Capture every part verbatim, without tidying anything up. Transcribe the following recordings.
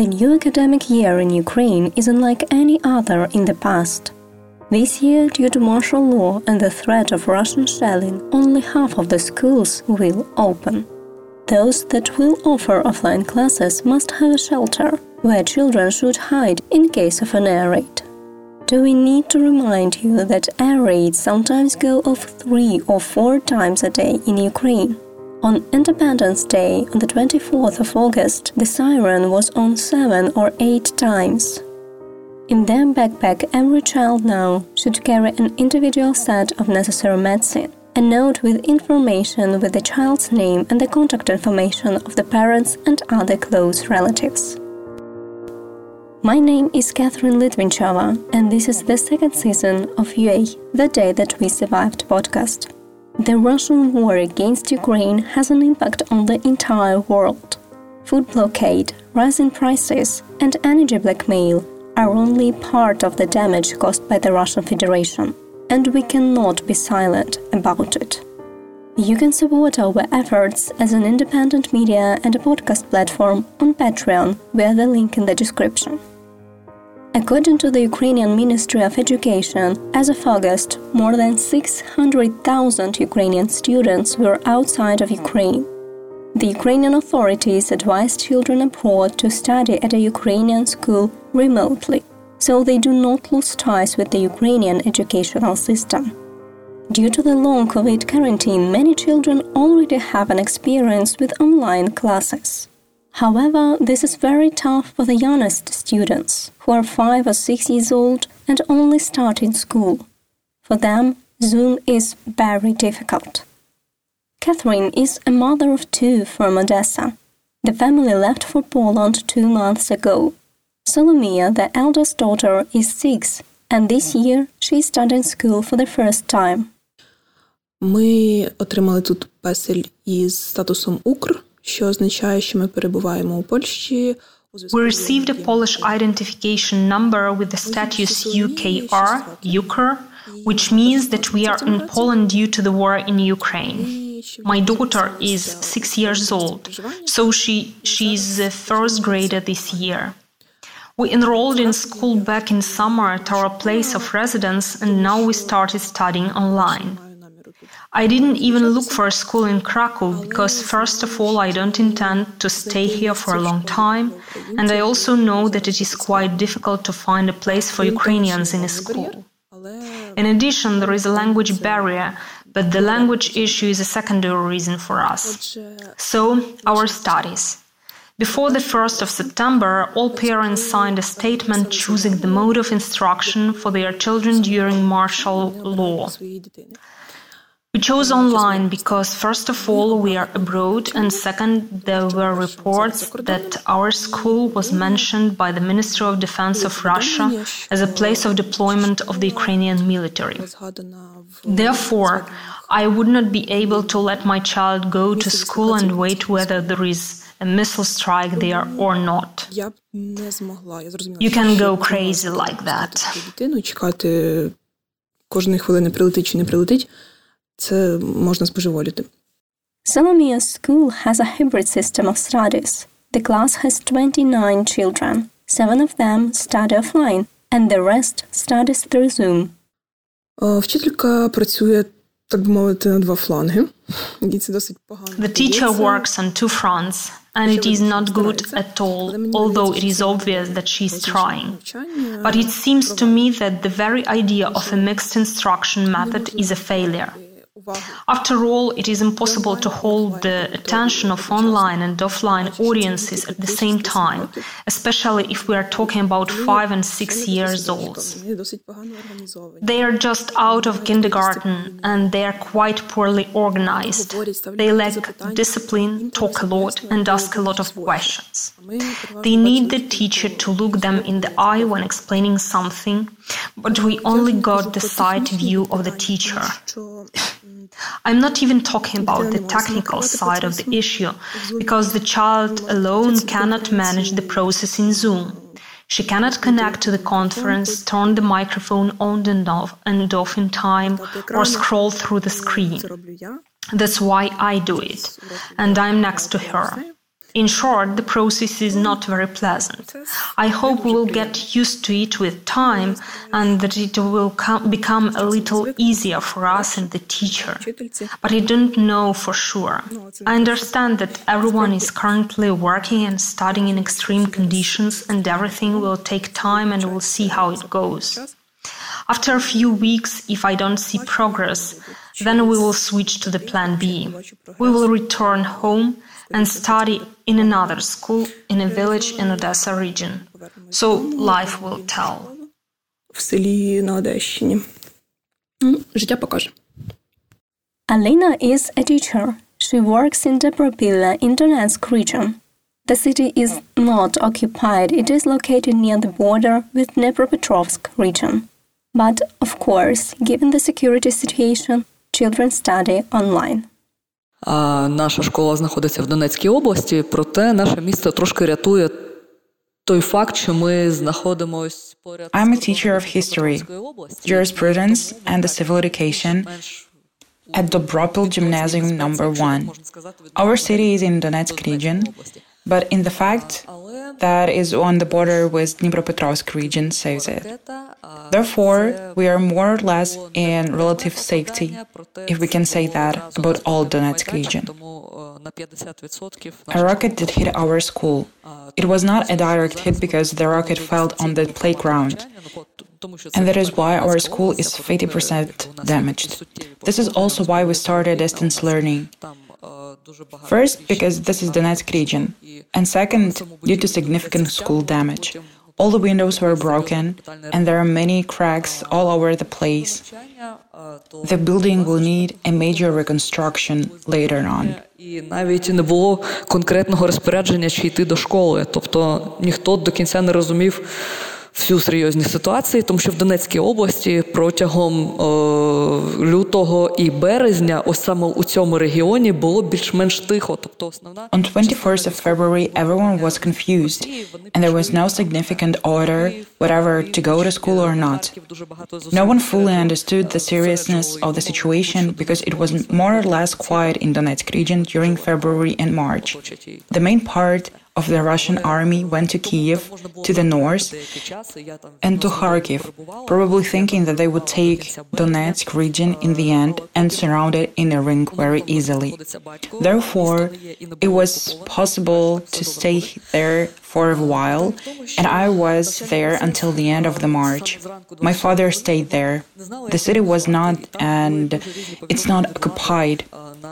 The new academic year in Ukraine is unlike any other in the past. This year, due to martial law and the threat of Russian shelling, only half of the schools will open. Those that will offer offline classes must have a shelter, where children should hide in case of an air raid. Do we need to remind you that air raids sometimes go off three or four times a day in Ukraine? On Independence Day, on the twenty-fourth of August, the siren was on seven or eight times. In their backpack, every child now should carry an individual set of necessary medicine, a note with information with the child's name and the contact information of the parents and other close relatives. My name is Catherine Litvinchova, and this is the second season of U A, The Day That We Survived podcast. The Russian war against Ukraine has an impact on the entire world. Food blockade, rising prices, and energy blackmail are only part of the damage caused by the Russian Federation, and we cannot be silent about it. You can support our efforts as an independent media and a podcast platform on Patreon via the link in the description. According to the Ukrainian Ministry of Education, as of August, more than six hundred thousand Ukrainian students were outside of Ukraine. The Ukrainian authorities advise children abroad to study at a Ukrainian school remotely, so they do not lose ties with the Ukrainian educational system. Due to the long COVID quarantine, many children already have an experience with online classes. However, this is very tough for the youngest students, who are five or six years old and only starting school. For them, Zoom is very difficult. Catherine is a mother of two from Odessa. The family left for Poland two months ago. Solomia, the eldest daughter, is six, and this year she is starting school for the first time. Ми отримали тут песель із статусом «Укр», що означає, що ми перебуваємо у Польщі. We received a Polish identification number with the status U K R, U K R, which means that we are in Poland due to the war in Ukraine. My daughter is six years old, so she she is a first grader this year. We enrolled in school back in summer at our place of residence, and now we started studying online. I didn't even look for a school in Krakow, because first of all I don't intend to stay here for a long time, and I also know that it is quite difficult to find a place for Ukrainians in a school. In addition, there is a language barrier, but the language issue is a secondary reason for us. So, our studies. Before the first of September, all parents signed a statement choosing the mode of instruction for their children during martial law. We chose online because, first of all, we are abroad, and second, there were reports that our school was mentioned by the Ministry of Defense of Russia as a place of deployment of the Ukrainian military. Therefore, I would not be able to let my child go to school and wait whether there is a missile strike there or not. You can go crazy like that. Solomia's school has a hybrid system of studies. The class has twenty-nine children. Seven of them study offline, and the rest studies through Zoom. Вчителька працює, так би мовити, на два фланги. The teacher works on two fronts, and it is not good at all, although it is obvious that she is trying. But it seems to me that the very idea of a mixed instruction method is a failure. After all, it is impossible to hold the attention of online and offline audiences at the same time, especially if we are talking about five and six years olds. They are just out of kindergarten, and they are quite poorly organized. They lack discipline, talk a lot, and ask a lot of questions. They need the teacher to look them in the eye when explaining something, but we only got the side view of the teacher. I'm not even talking about the technical side of the issue, because the child alone cannot manage the process in Zoom. She cannot connect to the conference, turn the microphone on and off, and off in time, or scroll through the screen. That's why I do it, and I'm next to her. In short, the process is not very pleasant. I hope we will get used to it with time and that it will com- become a little easier for us and the teacher. But I don't know for sure. I understand that everyone is currently working and studying in extreme conditions, and everything will take time and we'll see how it goes. After a few weeks, if I don't see progress, then we will switch to the plan B. We will return home and study in another school in a village in Odessa region. So life will tell. В селі на Одещині. Життя покаже. Alina is a teacher. She works in Dobropil in Donetsk region. The city is not occupied. It is located near the border with Dnepropetrovsk region. But, of course, given the security situation, children study online. Наша школа знаходиться в Донецькій області, проте наше місто трошки рятує той факт, що ми знаходимось поряд. I'm a teacher of history, jurisprudence and the civil education at Dobropil Gymnasium number one. Our city is in Donetsk region, but in the fact that is on the border with Dnepropetrovsk region saves it. Therefore, we are more or less in relative safety, if we can say that, about all Donetsk region. A rocket did hit our school. It was not a direct hit because the rocket fell on the playground, and that is why our school is fifty percent damaged. This is also why we started distance learning. First, because this is Donetsk region, and second, due to significant school damage. All the windows were broken, and there are many cracks all over the place. The building will need a major reconstruction later on. І навіть не було конкретного розпорядження, чи йти до школи. Тобто ніхто до кінця не розумів всю серйозні ситуації, тому що в Донецькій області протягом о, лютого і березня, ось саме у цьому регіоні, було більш-менш тихо. Тобто основна... On twenty-first of February, everyone was confused, and there was no significant order, whatever, to go to school or not. No one fully understood the seriousness of the situation, because it was more or less quiet in Donetsk region during February and March. The main part of the Russian army went to Kiev, to the north, and to Kharkiv, probably thinking that they would take Donetsk region in the end and surround it in a ring very easily. Therefore, it was possible to stay there for a while, and I was there until the end of the March. My father stayed there. The city was not, and it's not occupied,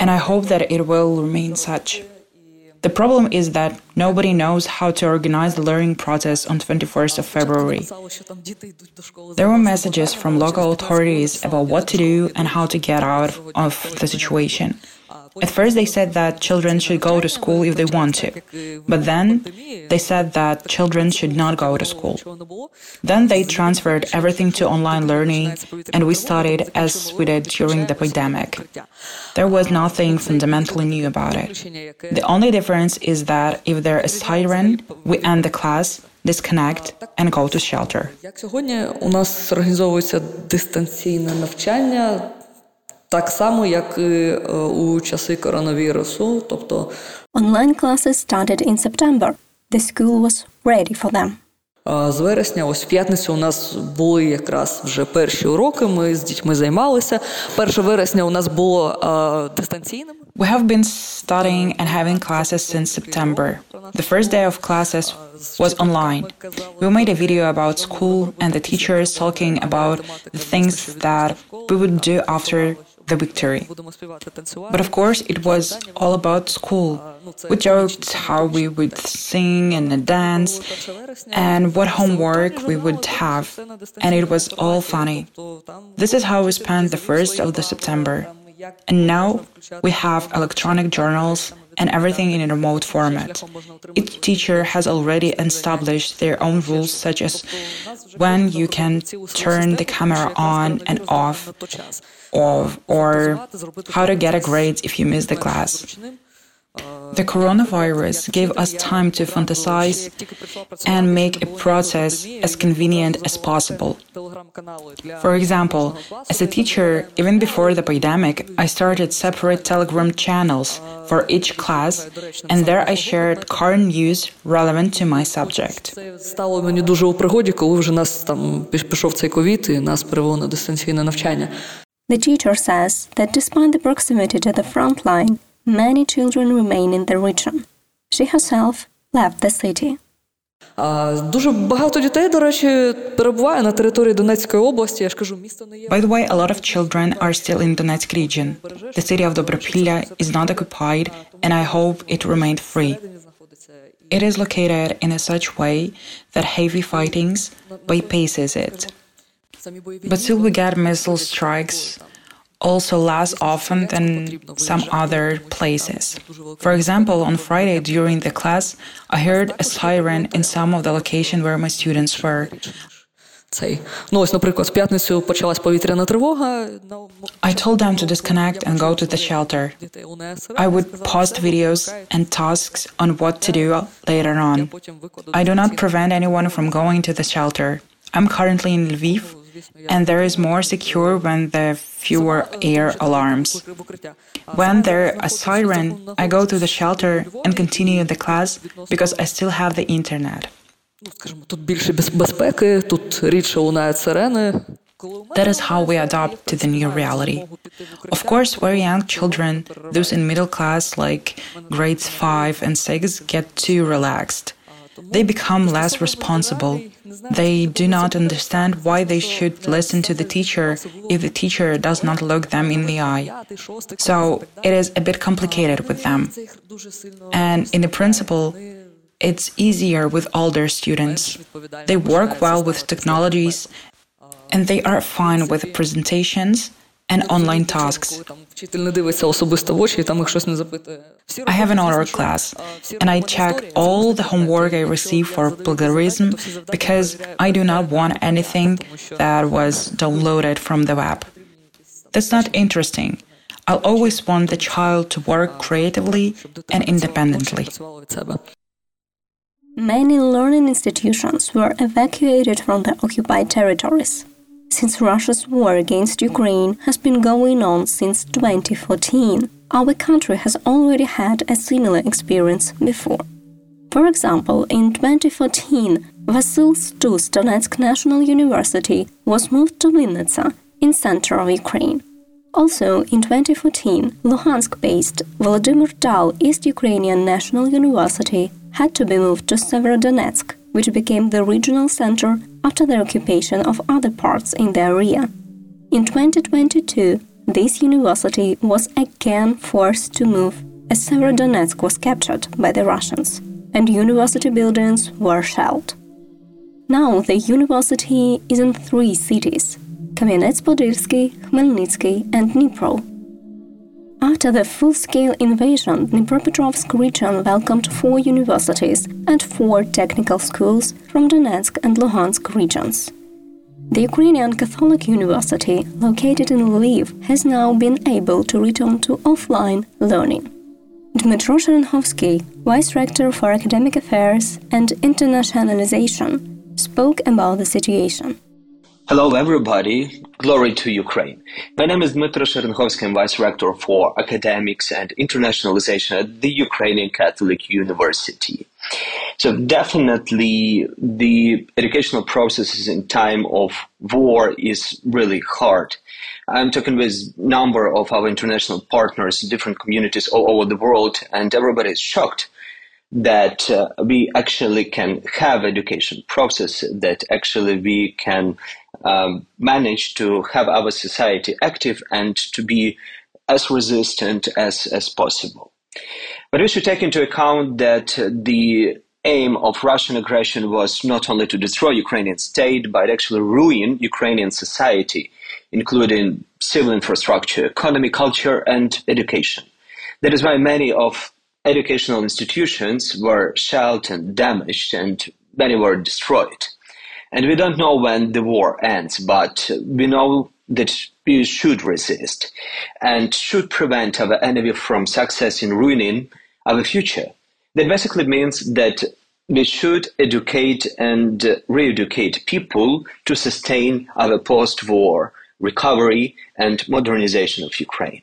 and I hope that it will remain such. The problem is that nobody knows how to organize the learning process on twenty-first of February. There were messages from local authorities about what to do and how to get out of the situation. At first they said that children should go to school if they want to, but then they said that children should not go to school. Then they transferred everything to online learning, and we studied as we did during the pandemic. There was nothing fundamentally new about it. The only difference is that if there is a siren, we end the class, disconnect and go to shelter. Як сьогодні у нас організовується дистанційне навчання, так само, як і у часи коронавірусу, тобто Online classes started in September. The school was ready for them. З вересня, ось в п'ятницю у нас були якраз вже перші уроки, ми з дітьми займалися. першого вересня у нас було uh, дистанційним. We have been studying and having classes since September. The first day of classes was online. We made a video about school and the teachers talking about the things that we would do after the victory. But of course, it was all about school. We joked how we would sing and dance and what homework we would have, and it was all funny. This is how we spent the first of the September. And now we have electronic journals and everything in a remote format. Each teacher has already established their own rules, such as when you can turn the camera on and off, or, or how to get a grade if you miss the class. The coronavirus gave us time to fantasize and make a process as convenient as possible. For example, as a teacher, even before the pandemic, I started separate Telegram channels for each class, and there I shared current news relevant to my subject. Стало мені дуже у пригоді, коли вже нас там пішов цей ковід і нас перевело на дистанційне навчання. The teacher says that despite the proximity to the front line, many children remain in the region. She herself left the city. Дуже багато дітей, до речі, перебуває на території Донецької області. Я ж кажу, місто не є. By the way, a lot of children are still in Donetsk region. The city of Dobropilya is not occupied, and I hope it remained free. It is located in a such way that heavy fightings bypasses it. But still we get missile strikes also less often than some other places. For example, on Friday during the class, I heard a siren in some of the locations where my students were. I told them to disconnect and go to the shelter. I would post videos and tasks on what to do later on. I do not prevent anyone from going to the shelter. I'm currently in Lviv, and there is more secure when there fewer air alarms. When there a siren, I go to the shelter and continue the class because I still have the internet. That is how we adapt to the new reality. Of course, very young children, those in middle class like grades five and six, get too relaxed. They become less responsible. They do not understand why they should listen to the teacher if the teacher does not look them in the eye. So it is a bit complicated with them. And in the principle, it's easier with older students. They work well with technologies, and they are fine with presentations and online tasks. I have an honor class, and I check all the homework I receive for plagiarism because I do not want anything that was downloaded from the web. That's not interesting. I'll always want the child to work creatively and independently. Many learning institutions were evacuated from the occupied territories. Since Russia's war against Ukraine has been going on since twenty fourteen, our country has already had a similar experience before. For example, in twenty fourteen, Vasyl Stus Donetsk National University was moved to Vinnytsia in central Ukraine. Also, in twenty fourteen, Luhansk-based Volodymyr Dahl East Ukrainian National University had to be moved to Severodonetsk, which became the regional center after the occupation of other parts in the area. In twenty twenty-two, this university was again forced to move as Severodonetsk was captured by the Russians, and university buildings were shelled. Now the university is in three cities – Kamianets-Podilskyi, Khmelnytsky and Dnipro. After the full-scale invasion, Dnipropetrovsk region welcomed four universities and four technical schools from Donetsk and Luhansk regions. The Ukrainian Catholic University, located in Lviv, has now been able to return to offline learning. Dmitry Shorenkovsky, Vice-Rector for Academic Affairs and Internationalization, spoke about the situation. Hello everybody, glory to Ukraine. My name is Dmitry Shorenkovsky, Vice-Rector for Academics and Internationalization at the Ukrainian Catholic University. So definitely the educational processes in time of war is really hard. I'm talking with a number of our international partners, different communities all over the world, and everybody is shocked that uh, we actually can have education process, that actually we can um, manage to have our society active and to be as resistant as, as possible. But we should take into account that the aim of Russian aggression was not only to destroy Ukrainian state, but actually ruin Ukrainian society, including civil infrastructure, economy, culture, and education. That is why many of educational institutions were shelled and damaged, and many were destroyed. And we don't know when the war ends, but we know that we should resist and should prevent our enemy from success in ruining are the future. That basically means that we should educate and re-educate people to sustain our post-war recovery and modernization of Ukraine.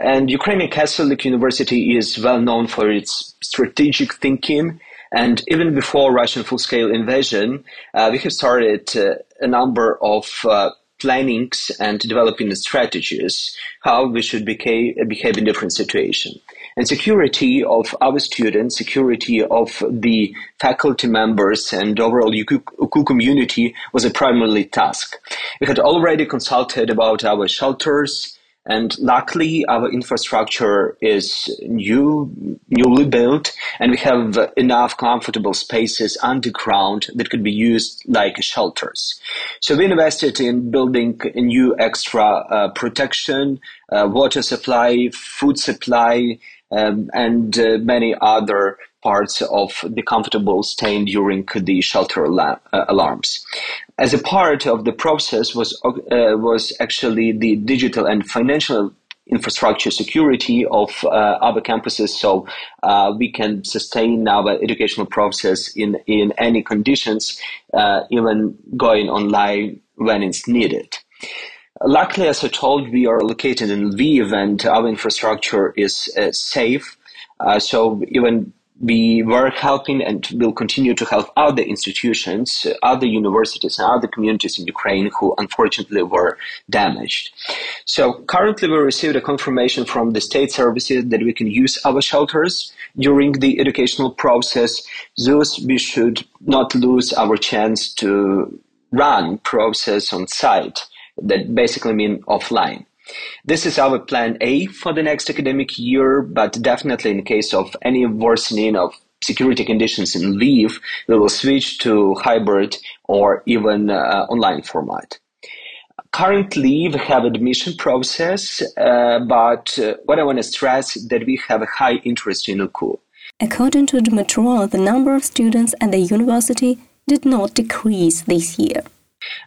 And Ukrainian Catholic University is well known for its strategic thinking. And even before Russian full-scale invasion, uh, we have started uh, a number of uh, plannings and developing strategies how we should behave, behave in different situations. And security of our students, security of the faculty members and overall U Q community was a primary task. We had already consulted about our shelters, and luckily our infrastructure is new, newly built, and we have enough comfortable spaces underground that could be used like shelters. So we invested in building a new extra uh, protection, uh, water supply, food supply, um, and uh, many other parts of the comfortable staying during the shelter alarm, uh, alarms. As a part of the process was uh, was actually the digital and financial infrastructure security of uh, other campuses, so uh, we can sustain our educational process in, in any conditions, uh, even going online when it's needed. Luckily, as I told, we are located in Lviv and our infrastructure is uh, safe, uh, so even we were helping and will continue to help other institutions, other universities and other communities in Ukraine who unfortunately were damaged. So currently we received a confirmation from the state services that we can use our shelters during the educational process. Thus we should not lose our chance to run process on site, that basically mean offline. This is our plan A for the next academic year, but definitely in case of any worsening of security conditions in Lviv, we will switch to hybrid or even uh, online format. Currently, we have admission process, uh, but uh, what I want to stress is that we have a high interest in U Q. According to Dmytro, the number of students at the university did not decrease this year.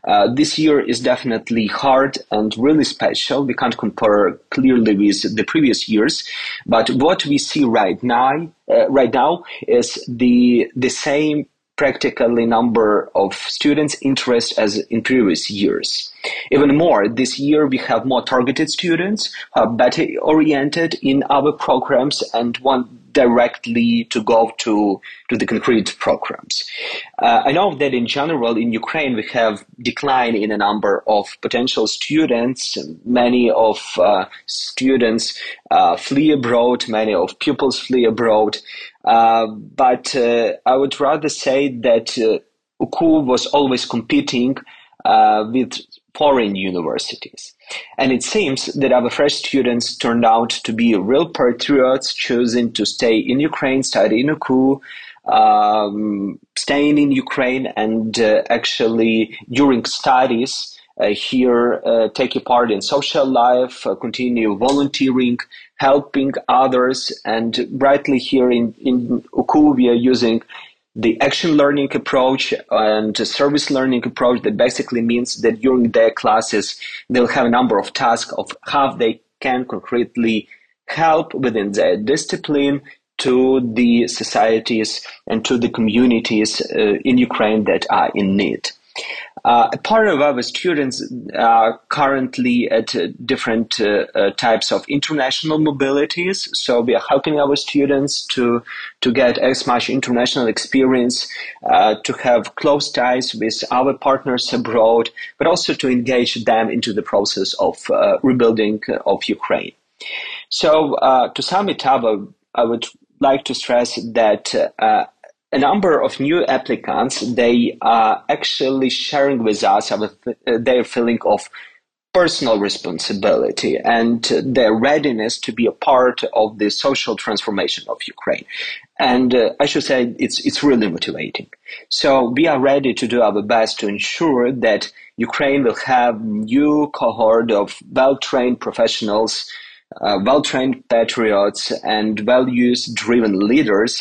Uh, this year is definitely hard and really special. We can't compare clearly with the previous years, but what we see right now, uh, right now is the the same practically number of students' interest as in previous years. Even more, this year we have more targeted students, are better oriented in our programs and want directly to go to, to the concrete programs. Uh, I know that in general in Ukraine we have decline in a number of potential students. Many of uh, students uh, flee abroad, many of pupils flee abroad. Uh, but uh, I would rather say that uh, U Q was always competing uh, with foreign universities. And it seems that our fresh students turned out to be real patriots, choosing to stay in Ukraine, study in U Q, um, staying in Ukraine, and uh, actually during studies uh, here uh, taking part in social life, uh, continue volunteering, helping others, and brightly here in, in U Q we are using the action learning approach and service learning approach. That basically means that during their classes, they'll have a number of tasks of how they can concretely help within their discipline to the societies and to the communities uh, in Ukraine that are in need. Uh, a part of our students are currently at uh, different uh, uh, types of international mobilities, so we are helping our students to to get as much international experience, uh, to have close ties with our partners abroad, but also to engage them into the process of uh, rebuilding of Ukraine. So uh, to sum it up, I would like to stress that uh, a number of new applicants, they are actually sharing with us their feeling of personal responsibility and their readiness to be a part of the social transformation of Ukraine. And uh, I should say it's it's really motivating. So we are ready to do our best to ensure that Ukraine will have new cohort of well-trained professionals, uh, well-trained patriots and values-driven leaders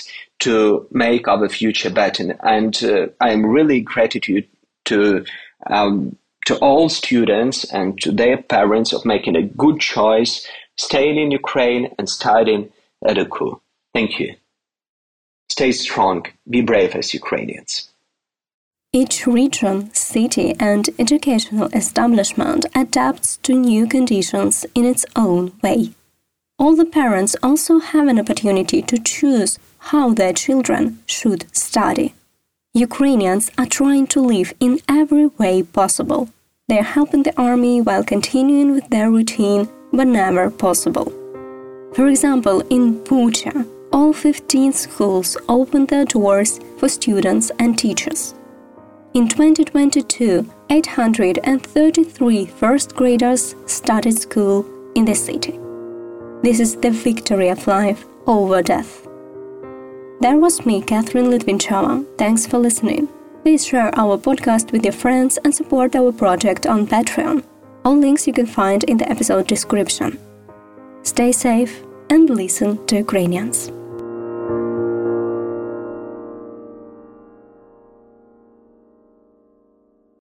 to make our future better. And uh, I am really gratitude to um, to all students and to their parents of making a good choice, staying in Ukraine and studying at U Q. Thank you. Stay strong, be brave as Ukrainians. Each region, city, and educational establishment adapts to new conditions in its own way. All the parents also have an opportunity to choose how their children should study. Ukrainians are trying to live in every way possible. They are helping the army while continuing with their routine whenever possible. For example, in Bucha, all fifteen schools opened their doors for students and teachers. In twenty twenty-two, eight hundred thirty-three first graders started school in the city. This is the victory of life over death. That was me, Catherine Litvinchova. Thanks for listening. Please share our podcast with your friends and support our project on Patreon. All links you can find in the episode description. Stay safe and listen to Ukrainians.